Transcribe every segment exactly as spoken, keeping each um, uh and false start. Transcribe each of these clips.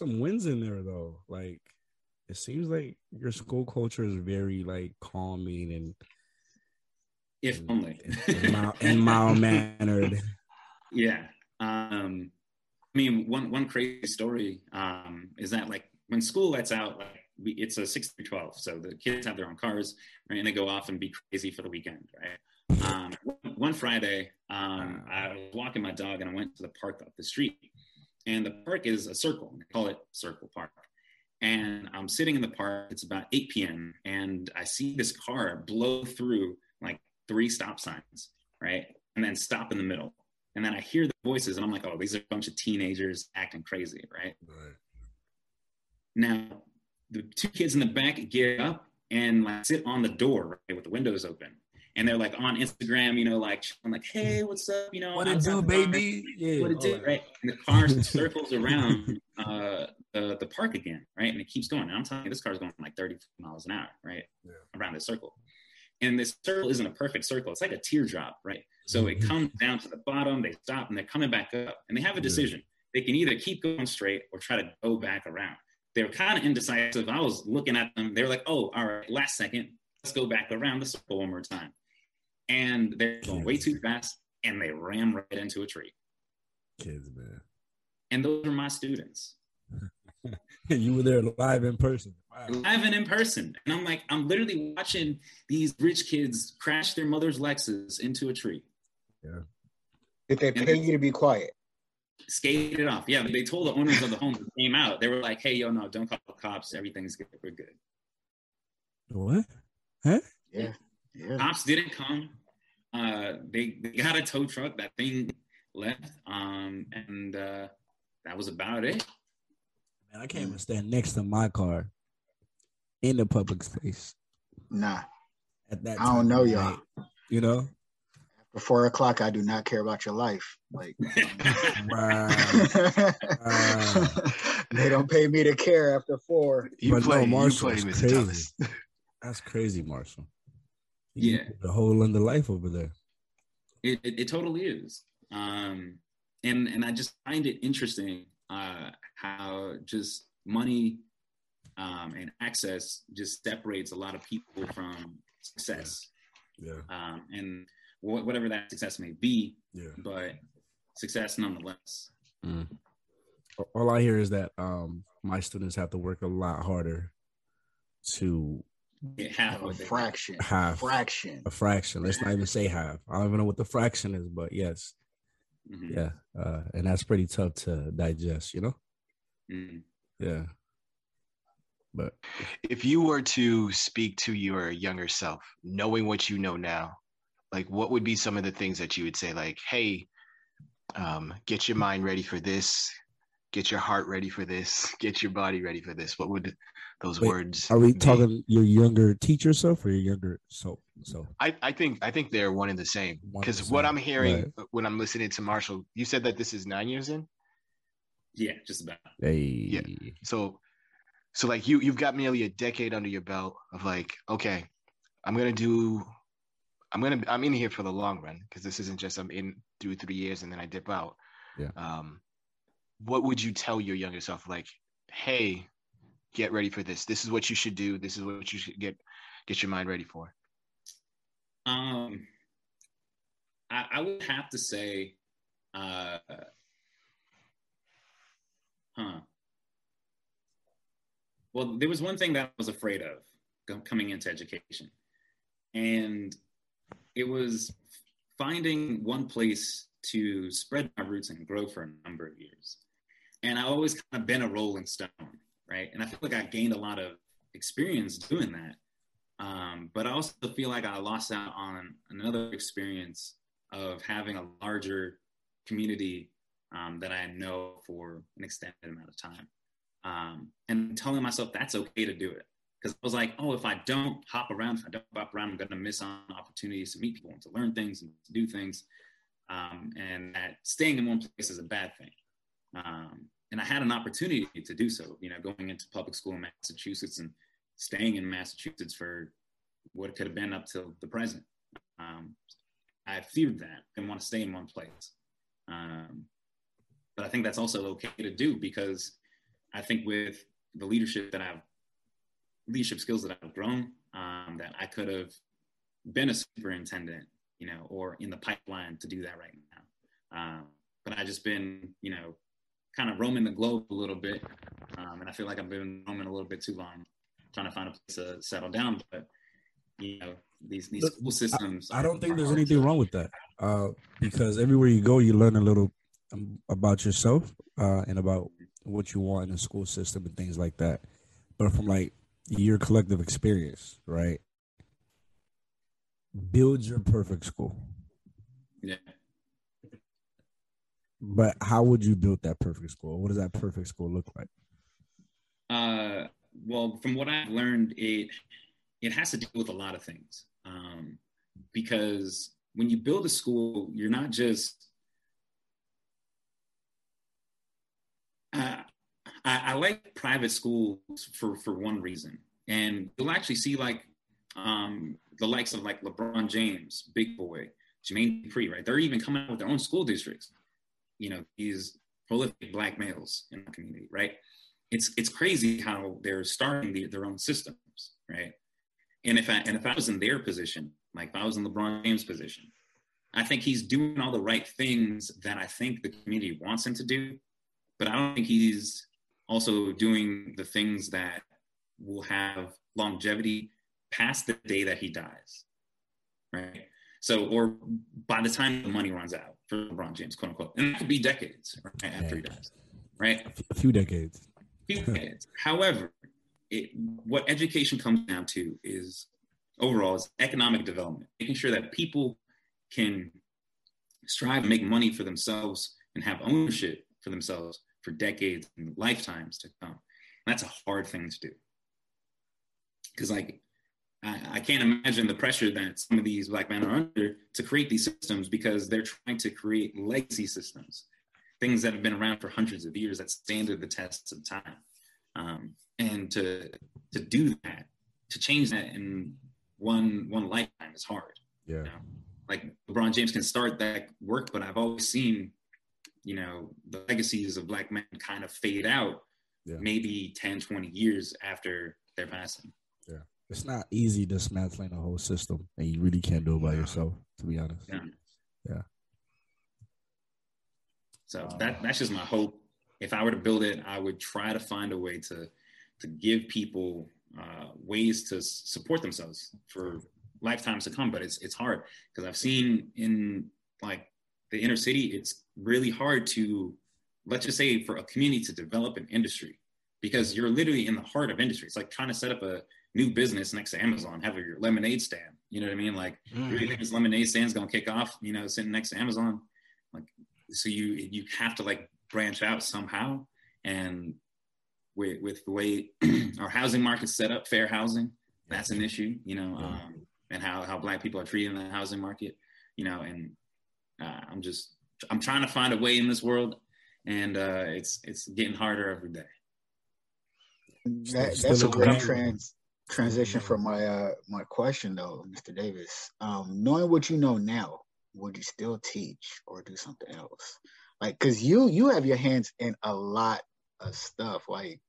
some wins in there though. Like, it seems like your school culture is very like calming and if only and, mild, and mild-mannered. Yeah. Um, I mean, one one crazy story um, is that like when school lets out, like we, it's a six through twelve, so the kids have their own cars, right, and they go off and be crazy for the weekend, right? Um, one, one Friday, um, I was walking my dog and I went to the park up the street, and the park is a circle. They call it Circle Park. And I'm sitting in the park. It's about eight p.m. and I see this car blow through like three stop signs, right, and then stop in the middle. And then I hear the voices, and I'm like, oh, these are a bunch of teenagers acting crazy, right? Right. Now, the two kids in the back get up and like sit on the door, right, with the windows open. And they're like on Instagram, you know, like, I'm like, hey, what's up? You know, what it do, baby? Yeah, what it do, right? And the car circles around uh, the, the park again, right? And it keeps going. And I'm telling you, this car's going like thirty miles an hour, right? Yeah. Around this circle. And this circle isn't a perfect circle. It's like a teardrop, right? So it comes down to the bottom, they stop, and they're coming back up. And they have a decision. They can either keep going straight or try to go back around. They were kind of indecisive. I was looking at them. They were like, oh, all right, last second, let's go back around the circle one more time. And they're going way too fast, and they ram right into a tree. Kids, man. And those are my students. You were there live in person. Wow. Live and in person. And I'm like, I'm literally watching these rich kids crash their mother's Lexus into a tree. Yeah. Did they pay you to be quiet? Skated off. Yeah, they told the owners of the home that came out. They were like, hey, yo, no, don't call the cops. Everything's good. We're good. What? Huh? Yeah. yeah. Cops didn't come. Uh, they, they got a tow truck. That thing left. Um, and uh, that was about it. Man, I can't even stand next to my car in the public space. Nah. At that I don't know, y'all. You know? After four o'clock, I do not care about your life. Like, wow. Wow. They don't pay me to care after four. You but play, no, Marshall, you play, Mister Thomas. That's crazy, Marshall. You yeah. The whole under life over there. It, it, it totally is. Um, and, and I just find it interesting. Uh, how just money um, and access just separates a lot of people from success. Yeah. yeah. Um, and wh- whatever that success may be, yeah. but success nonetheless. Mm. All I hear is that um, my students have to work a lot harder to half a fraction. Half, fraction. A fraction. Let's not even say half. I don't even know what the fraction is, but yes. Mm-hmm. Yeah, uh, and that's pretty tough to digest, you know? Mm-hmm. Yeah. But if you were to speak to your younger self, knowing what you know now, like what would be some of the things that you would say, like, hey, um, get your mind ready for this, get your heart ready for this, get your body ready for this? What would those Wait, words are we be? Talking your younger teacher self or your younger self? So I, I think I think they're one and the same, because what I'm hearing right. when I'm listening to Marshall, you said that this is nine years in. Yeah, just about. Hey. Yeah. So, so like you you've got nearly a decade under your belt of like, okay, I'm gonna do, I'm gonna I'm in here for the long run, because this isn't just I'm in through three years and then I dip out. Yeah. Um, what would you tell your younger self? Like, hey, get ready for this. This is what you should do. This is what you should get get your mind ready for. Um, I, I would have to say, uh, huh. Well, there was one thing that I was afraid of g- coming into education, and it was finding one place to spread my roots and grow for a number of years. And I always kind of been a rolling stone, right? And I feel like I gained a lot of experience doing that. Um, but I also feel like I lost out on another experience of having a larger community um, that I know for an extended amount of time. Um, and telling myself that's okay to do it. Because I was like, oh, if I don't hop around, if I don't hop around, I'm going to miss on opportunities to meet people and to learn things and to do things. Um, and that staying in one place is a bad thing. Um, and I had an opportunity to do so, you know, going into public school in Massachusetts and staying in Massachusetts for what could have been up till the present. Um, I feared that and want to stay in one place. Um, but I think that's also okay to do, because I think with the leadership that I've, leadership skills that I've grown, um, that I could have been a superintendent, you know, or in the pipeline to do that right now. Um, but I just been, you know, kind of roaming the globe a little bit. Um, and I feel like I've been roaming a little bit too long, trying to find a place to settle down. But, you know, these, these Look, school systems. I, I don't think there's anything wrong with that, uh, because everywhere you go, you learn a little about yourself uh, and about what you want in the school system and things like that. But from like your collective experience, right? Build your perfect school. Yeah. But how would you build that perfect school? What does that perfect school look like? Uh, well, from what I've learned, it it has to deal with a lot of things. Um, because when you build a school, you're not just... Uh, I, I like private schools for, for one reason. And you'll actually see like um, the likes of like LeBron James, Big Boy, Jermaine Dupree, right? They're even coming out with their own school districts. You know, these prolific Black males in the community, right? It's it's crazy how they're starting the, their own systems, right? And if I and if I was in their position, like if I was in LeBron James' position, I think he's doing all the right things that I think the community wants him to do, but I don't think he's also doing the things that will have longevity past the day that he dies, right? So, or by the time the money runs out for LeBron James, quote unquote, and that could be decades, right, after he dies, right? A few decades. A few decades. However, it, what education comes down to is overall is economic development, making sure that people can strive to make money for themselves and have ownership for themselves for decades and lifetimes to come. And that's a hard thing to do, because like, I, I can't imagine the pressure that some of these Black men are under to create these systems, because they're trying to create legacy systems, things that have been around for hundreds of years that stand the tests of time. Um, and to to do that, to change that in one one lifetime is hard. Yeah. You know? Like LeBron James can start that work, but I've always seen, you know, the legacies of Black men kind of fade out, yeah, maybe ten, twenty years after their passing. Yeah. It's not easy dismantling a whole system, and you really can't do it by yourself, to be honest. Yeah. yeah. So um, that that's just my hope. If I were to build it, I would try to find a way to to give people uh, ways to support themselves for lifetimes to come. But it's it's hard, because I've seen in like the inner city, it's really hard to, let's just say, for a community to develop an industry, because you're literally in the heart of industry. It's like trying to set up a new business next to Amazon, have your lemonade stand. You know what I mean? Like, mm. really think this lemonade stand's gonna kick off, you know, sitting next to Amazon? Like, so you you have to like branch out somehow. And with, with the way our housing market's set up, fair housing, that's an issue, you know, yeah. um, and how, how Black people are treated in the housing market, you know, and uh, I'm just, I'm trying to find a way in this world, and uh, it's it's getting harder every day. That, that's a great trans. Transition from my uh, my question though, Mister Davis. Um, knowing what you know now, would you still teach or do something else? Like, cause you you have your hands in a lot of stuff. Like,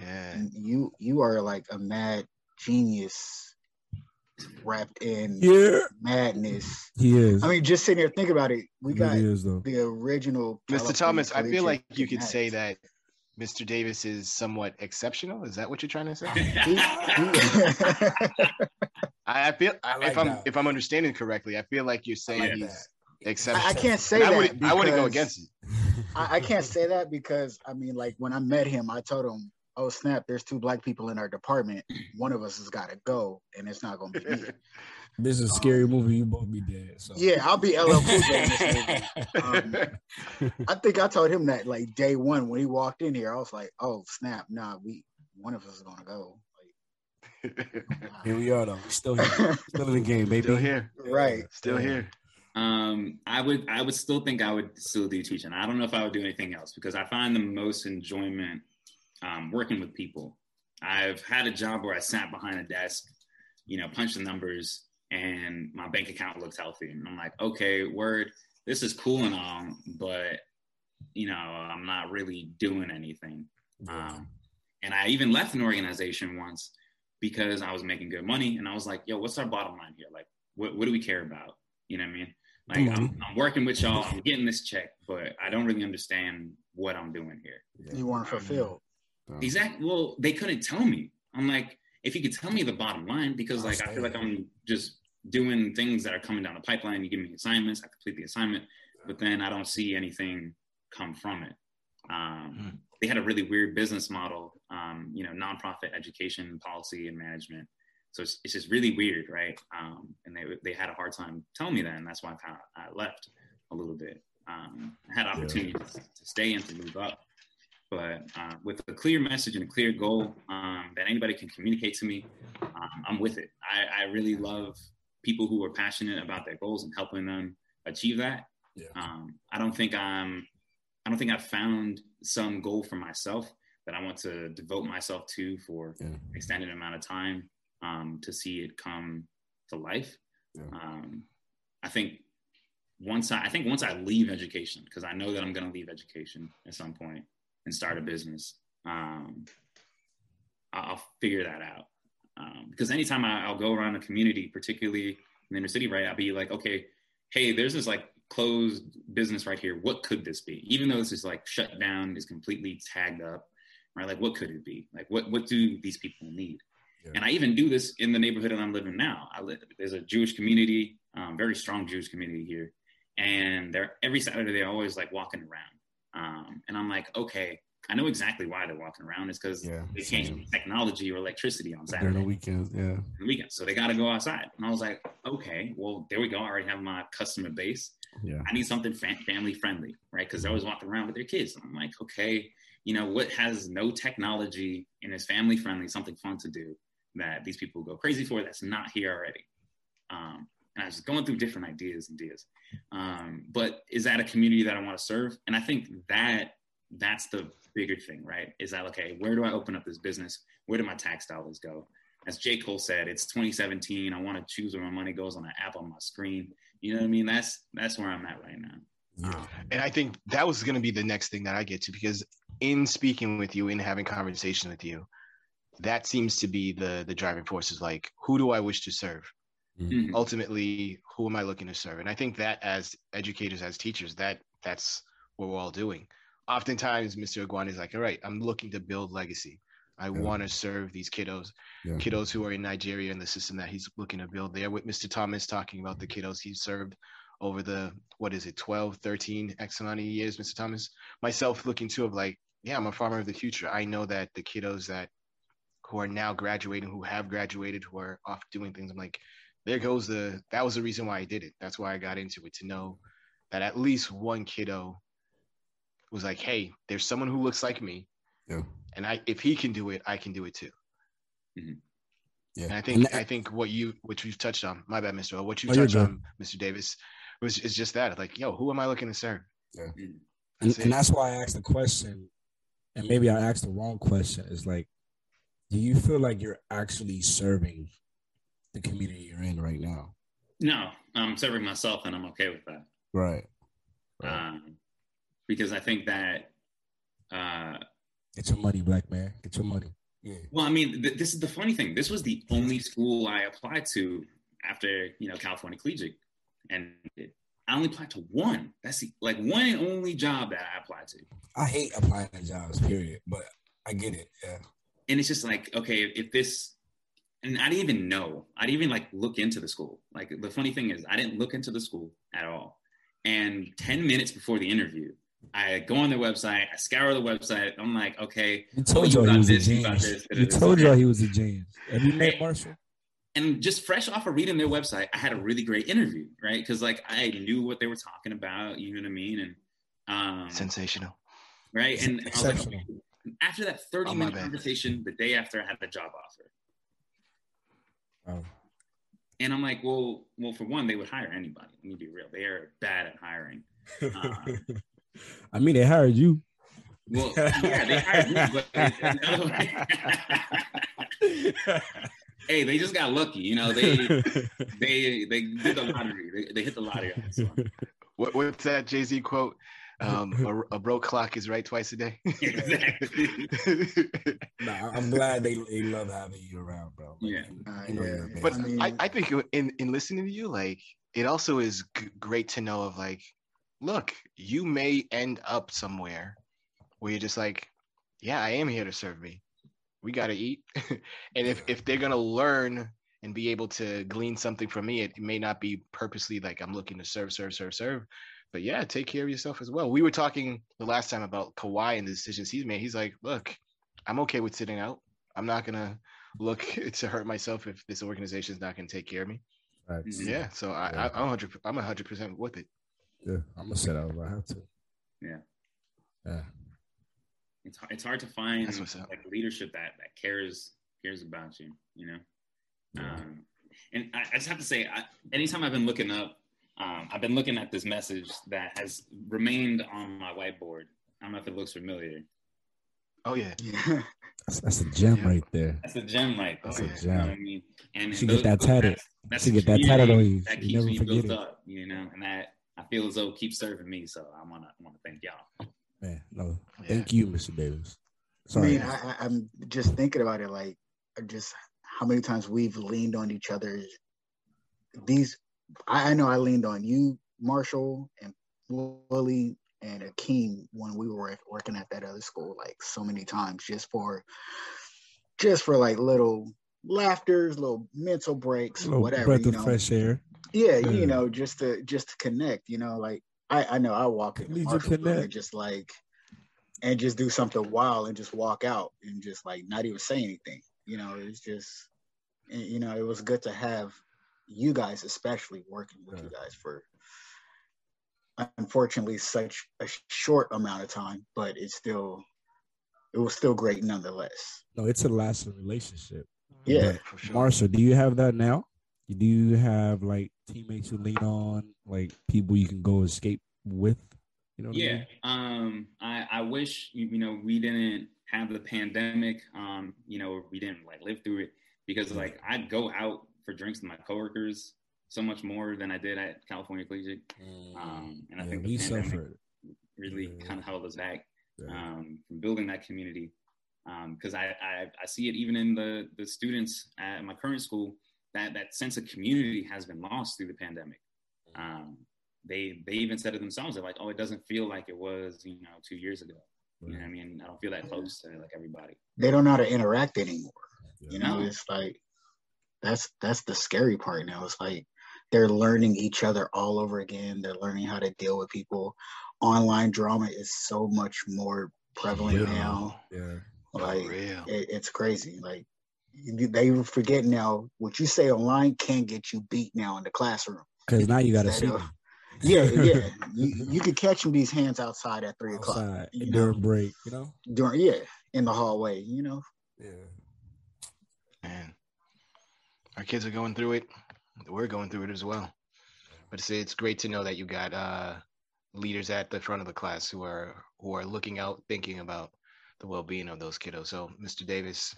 yeah, you you are like a mad genius wrapped in yeah. madness. He is. I mean, just sitting here thinking about it, we got is, the original Mister California Thomas. I feel like you could say that Mister Davis is somewhat exceptional. Is that what you're trying to say? I feel I like if I'm that. if I'm understanding correctly, I feel like you're saying like he's exceptional. I, I can't say and that. I wouldn't, I wouldn't go against it. I, I can't say that because I mean, like when I met him, I told him, "Oh snap! There's two Black people in our department. One of us has got to go, and it's not going to be me." This is a scary um, movie. You both be dead. So. Yeah, I'll be L L Cool J in this movie. Um, I think I told him that like day one when he walked in here. I was like, "Oh snap! Nah, we one of us is gonna go." Like, nah. Here we are though. We're still here. Still in the game, baby. Still here. Right. Still here. Um, I would. I would still think I would still do teaching. I don't know if I would do anything else, because I find the most enjoyment um, working with people. I've had a job where I sat behind a desk, you know, punched the numbers, and my bank account looks healthy. And I'm like, okay, word, this is cool and all, but, you know, I'm not really doing anything. Um, Um, and I even left an organization once because I was making good money, and I was like, yo, what's our bottom line here? Like, what, what do we care about? You know what I mean? Like, mm-hmm. I'm, I'm working with y'all, I'm getting this check, but I don't really understand what I'm doing here. You weren't fulfilled. Um, exactly. Well, they couldn't tell me. I'm like, if you could tell me the bottom line, because like, I feel like I'm just doing things that are coming down the pipeline. You give me assignments, I complete the assignment, but then I don't see anything come from it. Um, mm-hmm. They had a really weird business model, um, you know, nonprofit education policy and management. So it's, it's just really weird, right? Um, and they they had a hard time telling me that, and that's why I kind of I left a little bit. Um, I had opportunities yeah. to, to stay and to move up, but uh, with a clear message and a clear goal um, that anybody can communicate to me, um, I'm with it. I, I really love people who are passionate about their goals and helping them achieve that. Yeah. Um, I don't think I'm. I don't think I've found some goal for myself that I want to devote myself to for yeah. an extended amount of time um, to see it come to life. Yeah. Um, I think once I, I think once I leave education, because I know that I'm going to leave education at some point and start a business, um, I'll figure that out. Um, because anytime I, I'll go around a community, particularly in the inner city, right, I'll be like, okay, hey, there's this like closed business right here. What could this be? Even though this is like shut down, is completely tagged up, right? Like, what could it be? Like, what what do these people need? Yeah. And I even do this in the neighborhood that I'm living now. I live, there's a Jewish community, um, very strong Jewish community here. And they're every Saturday, they're always like walking around. Um, and I'm like, okay, I know exactly why they're walking around. It's because yeah, they can't use technology or electricity on Saturday. During the weekends, yeah. The weekends, so they got to go outside. And I was like, okay, well, there we go. I already have my customer base. Yeah. I need something fa- family friendly, right? Because they're always walking around with their kids. And I'm like, okay, you know, what has no technology and is family friendly, something fun to do that these people go crazy for that's not here already? Um, and I was just going through different ideas and ideas. Um, but is that a community that I want to serve? And I think that that's the bigger thing, right? Is that, okay, where do I open up this business? Where do my tax dollars go? As J. Cole said, it's twenty seventeen. I want to choose where my money goes on an app on my screen. You know what I mean? That's that's where I'm at right now. Yeah. And I think that was going to be the next thing that I get to, because in speaking with you, in having conversation with you, that seems to be the, the driving force is like, who do I wish to serve? Mm-hmm. Ultimately, who am I looking to serve? And I think that as educators, as teachers, that that's what we're all doing. Oftentimes, Mister Iguana is like, all right, I'm looking to build legacy. I yeah. want to serve these kiddos, yeah. kiddos who are in Nigeria and the system that he's looking to build there. With Mister Thomas talking about the kiddos he served over the, what is it, twelve, thirteen, X amount of years, Mister Thomas. Myself looking too of like, yeah, I'm a farmer of the future. I know that the kiddos that who are now graduating, who have graduated, who are off doing things, I'm like, there goes the, that was the reason why I did it. That's why I got into it, to know that at least one kiddo was like, hey, there's someone who looks like me. Yeah. And I, if he can do it, I can do it too. Mm-hmm. Yeah. And I think, and that, I think what you, what you've touched on, my bad, Mister O, what you oh, touched on, Mister Davis, was is just that, like, yo, who am I looking to serve? Yeah. That's and, and that's why I asked the question, and maybe I asked the wrong question. Is like, do you feel like you're actually serving the community you're in right now? No, I'm serving myself, and I'm okay with that. Right. Right. Um, because I think that. Uh, Get your money, black man. Get your money. Yeah. Well, I mean, th- this is the funny thing. This was the only school I applied to after, you know, California Collegiate. And I only applied to one. That's the, like one and only job that I applied to. I hate applying to jobs, period. But I get it. Yeah. And it's just like, okay, if this, and I didn't even know. I didn't even like look into the school. Like the funny thing is I didn't look into the school at all. And ten minutes before the interview, I go on their website, I scour the website, I'm like, okay. You told y'all he was a genius. You told y'all he was a genius. Have you met Marshall? And just fresh off of reading their website, I had a really great interview, right? Because, like, I knew what they were talking about, you know what I mean? And um, sensational. Right? And I was like, okay. After that thirty-minute oh, conversation, the day after, I had the job offer. Oh. And I'm like, well, well, for one, they would hire anybody. Let me be real. They are bad at hiring. Uh, I mean, they hired you. Well, yeah, they hired me, but another way. Hey, they just got lucky, you know. They they they did the lottery. They, they hit the lottery. What, what's that Jay-Z quote? Um, a, a broke clock is right twice a day. Exactly. Nah, I'm glad they, they love having you around, bro. Like, yeah. You, uh, you know, yeah. But I, mean, I, I think in, in listening to you, like, it also is g- great to know of like, look, you may end up somewhere where you're just like, yeah, I am here to serve me. We got to eat. And if, yeah. if they're going to learn and be able to glean something from me, it, it may not be purposely like I'm looking to serve, serve, serve, serve. But yeah, take care of yourself as well. We were talking the last time about Kawhi and the decisions he's made. He's like, look, I'm okay with sitting out. I'm not going to look to hurt myself if this organization is not going to take care of me. Right. Yeah, so I, yeah. I, I'm one hundred percent, I'm one hundred percent with it. Yeah, I'm going to sit out if I have to. Yeah. Yeah. It's, it's hard to find like leadership that, that cares cares about you, you know? Yeah. Um, and I, I just have to say, I, anytime I've been looking up, um, I've been looking at this message that has remained on my whiteboard. I don't know if it looks familiar. Oh, yeah. yeah. That's, that's a gem yeah. right there. That's a gem right there. That's a gem. You know what I mean? And she get that tatted. She get that tatted on you. That keeps me built up, you know? And that, I feel as though it keeps serving me, so I want to want to thank y'all. Man, no, thank yeah. you, Mister Davis. Sorry. Man, I, I'm just thinking about it, like just how many times we've leaned on each other. These, I, I know I leaned on you, Marshall, and Willie, and Akeem when we were working at that other school, like so many times, just for, just for like little laughters, little mental breaks, little whatever. Breath you know? Of fresh air. Yeah, yeah, you know, just to just to connect, you know, like. I, I know I walk in the Marshall and just like, and just do something wild and just walk out and just like not even say anything. You know, it's just, you know, it was good to have you guys, especially working with yeah. you guys for unfortunately such a short amount of time, but it's still, it was still great nonetheless. No, it's a lasting relationship. Yeah. For sure. Marshall, do you have that now? Do you have like teammates you lean on, like people you can go escape with? You know what yeah. I mean? Um, I, I wish, you know, we didn't have the pandemic. Um, you know, we didn't like live through it because like I'd go out for drinks with my coworkers so much more than I did at California Collegiate. Um, and I yeah, think the pandemic suffered. really yeah. kind of held us back yeah. um, from building that community. Um, because I, I, I see it even in the, the students at my current school. That that sense of community has been lost through the pandemic. Um, they they even said it themselves. They're like, oh, it doesn't feel like it was, you know, two years ago. You know what I mean? I don't feel that close to like everybody. They don't know how to interact anymore. Yeah. You know, it's like that's that's the scary part now. It's like they're learning each other all over again. They're learning how to deal with people. Online drama is so much more prevalent yeah. now. Yeah, like it, it's crazy. Like. They forget now what you say online can get you beat now in the classroom. Because now you got to see them. Yeah, yeah. you, you could catch them these hands outside at three outside, o'clock you during know? break. You know, during yeah, in the hallway. You know. Yeah. Man, our kids are going through it. We're going through it as well. But it's, it's great to know that you got uh, leaders at the front of the class who are who are looking out, thinking about the well-being of those kiddos. So, Mister Davis,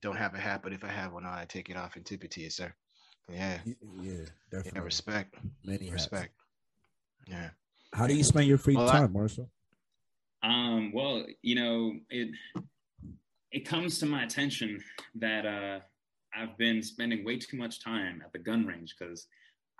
don't have a hat, but if I have one on, I take it off and tip it to you, sir. Yeah, yeah, definitely. Yeah, respect, many respect. Hats. Yeah. How do you spend your free well, time, I, Marshall? Um. Well, you know, it it comes to my attention that uh, I've been spending way too much time at the gun range because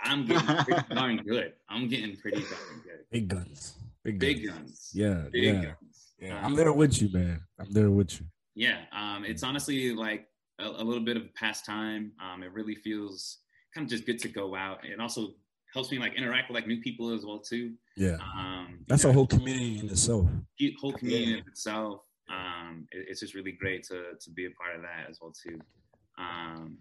I'm getting pretty darn good. I'm getting pretty darn good. Big guns. Big guns. Big guns. Yeah. Big yeah. guns. Yeah, I'm there with you, man. I'm there with you. Yeah, um, it's honestly like a, a little bit of a pastime. Um, it really feels kind of just good to go out. It also helps me like interact with like new people as well too. Yeah, um, that's a know, whole community in itself. Whole community yeah. in itself. Um, it, it's just really great to to be a part of that as well too. Um,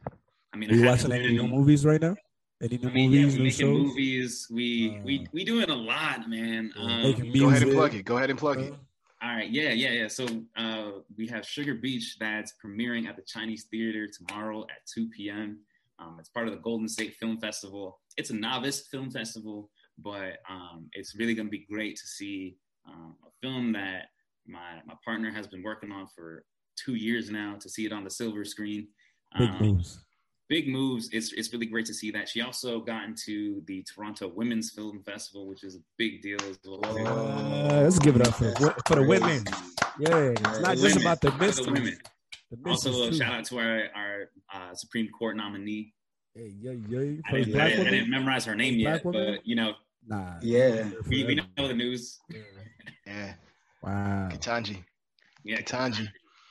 I mean, are you watching any new movies right now? Any new I mean, movies? Yeah, we making shows? movies. We uh, we we doing a lot, man. Um, go ahead and plug it. Go ahead and plug uh, it. All right, yeah, yeah, yeah. So uh, we have Sugar Beach that's premiering at the Chinese Theater tomorrow at two p.m. Um, it's part of the Golden State Film Festival. It's a novice film festival, but um, it's really going to be great to see um, a film that my, my partner has been working on for two years now, to see it on the silver screen. Um, Big moves. big moves. It's it's really great to see that. She also got into the Toronto Women's Film Festival, which is a big deal as well. Uh, let's give it up for, for the women. Yeah, it's not just about the business. Also, a little shout out to our, our uh, Supreme Court nominee. Hey, yeah, yeah. I didn't, I, didn't, I didn't memorize her name yet, but you know, nah, yeah, we, we know the news. Yeah, yeah. Wow, Ketanji. Yeah, Ketanji.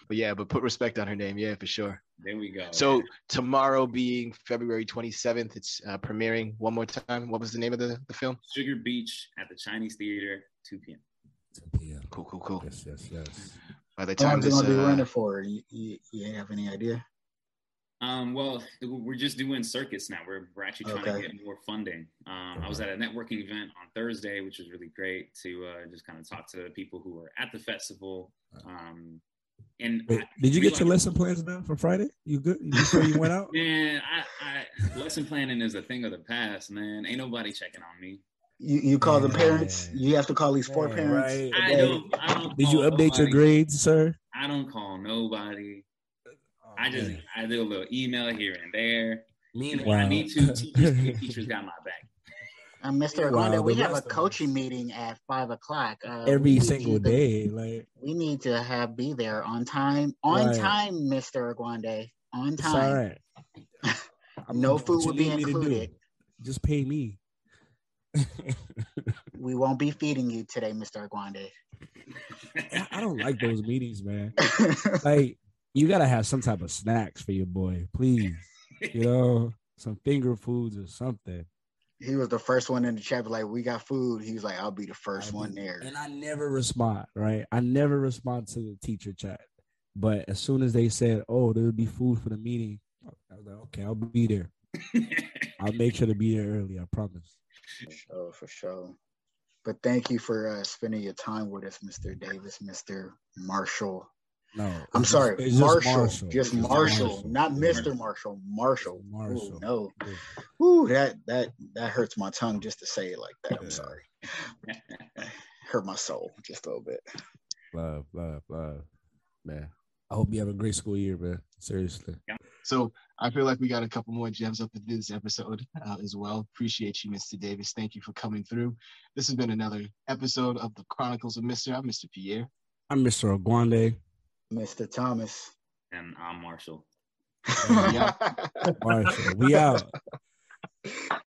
But yeah, but put respect on her name. Yeah, for sure. There we go. So tomorrow being February twenty-seventh, it's uh, premiering one more time. What was the name of the, the film? Sugar Beach at the Chinese Theater, two p.m. two p.m. Cool, cool, cool. Yes, yes, yes. By the time this, gonna be uh, running for you, you, you have any idea? Um, well, we're just doing circuits now. We're we're actually trying okay. to get more funding. Um, I was at a networking event on Thursday, which was really great to uh, just kind of talk to people who were at the festival. Um, and Wait, I, did you get your like, lesson plans done for Friday? You good? You sure you went out? Man, I, I, lesson planning is a thing of the past. Man, ain't nobody checking on me. You you call the parents. You have to call these four parents. Right. I don't. I don't Did you update nobody. your grades, sir? I don't call nobody. Oh, I just man. I do a little email here and there. Meanwhile, wow. I need to. Teachers, teachers got my back. Uh, Mister Agonda, wow, we have a coaching meeting at five o'clock uh, every single to, day. Like we need to have be there on time. On right. time, Mister Agonda. On time. It's all right. No food will be included. Just pay me. We won't be feeding you today, Mister Aguande. I don't like those meetings, man. Like, you gotta have some type of snacks for your boy, please. You know, some finger foods or something. He was the first one in the chat, like, we got food. He was like, I'll be the first I'll one be, there. And I never respond, right? I never respond to the teacher chat. But as soon as they said, oh, there'll be food for the meeting, I was like, okay, I'll be there. I'll make sure to be there early, I promise. For sure, for sure. But thank you for uh, spending your time with us, Mister Davis, Mister Marshall. No, I'm just, sorry, Marshall. Just Marshall, just Marshall. Marshall. Not Mister Marshall. Marshall. Marshall. Ooh, no, yeah. Ooh, that that that hurts my tongue just to say it like that. I'm yeah. sorry. Hurt my soul just a little bit. Love, love, love, man. I hope you have a great school year, man. Seriously. Yeah. So I feel like we got a couple more gems up in this episode uh, as well. Appreciate you, Mister Davis. Thank you for coming through. This has been another episode of the Chronicles of Mister I'm Mister Pierre. I'm Mister Aguande. Mister Thomas. And I'm Marshall. We out. Marshall, we out.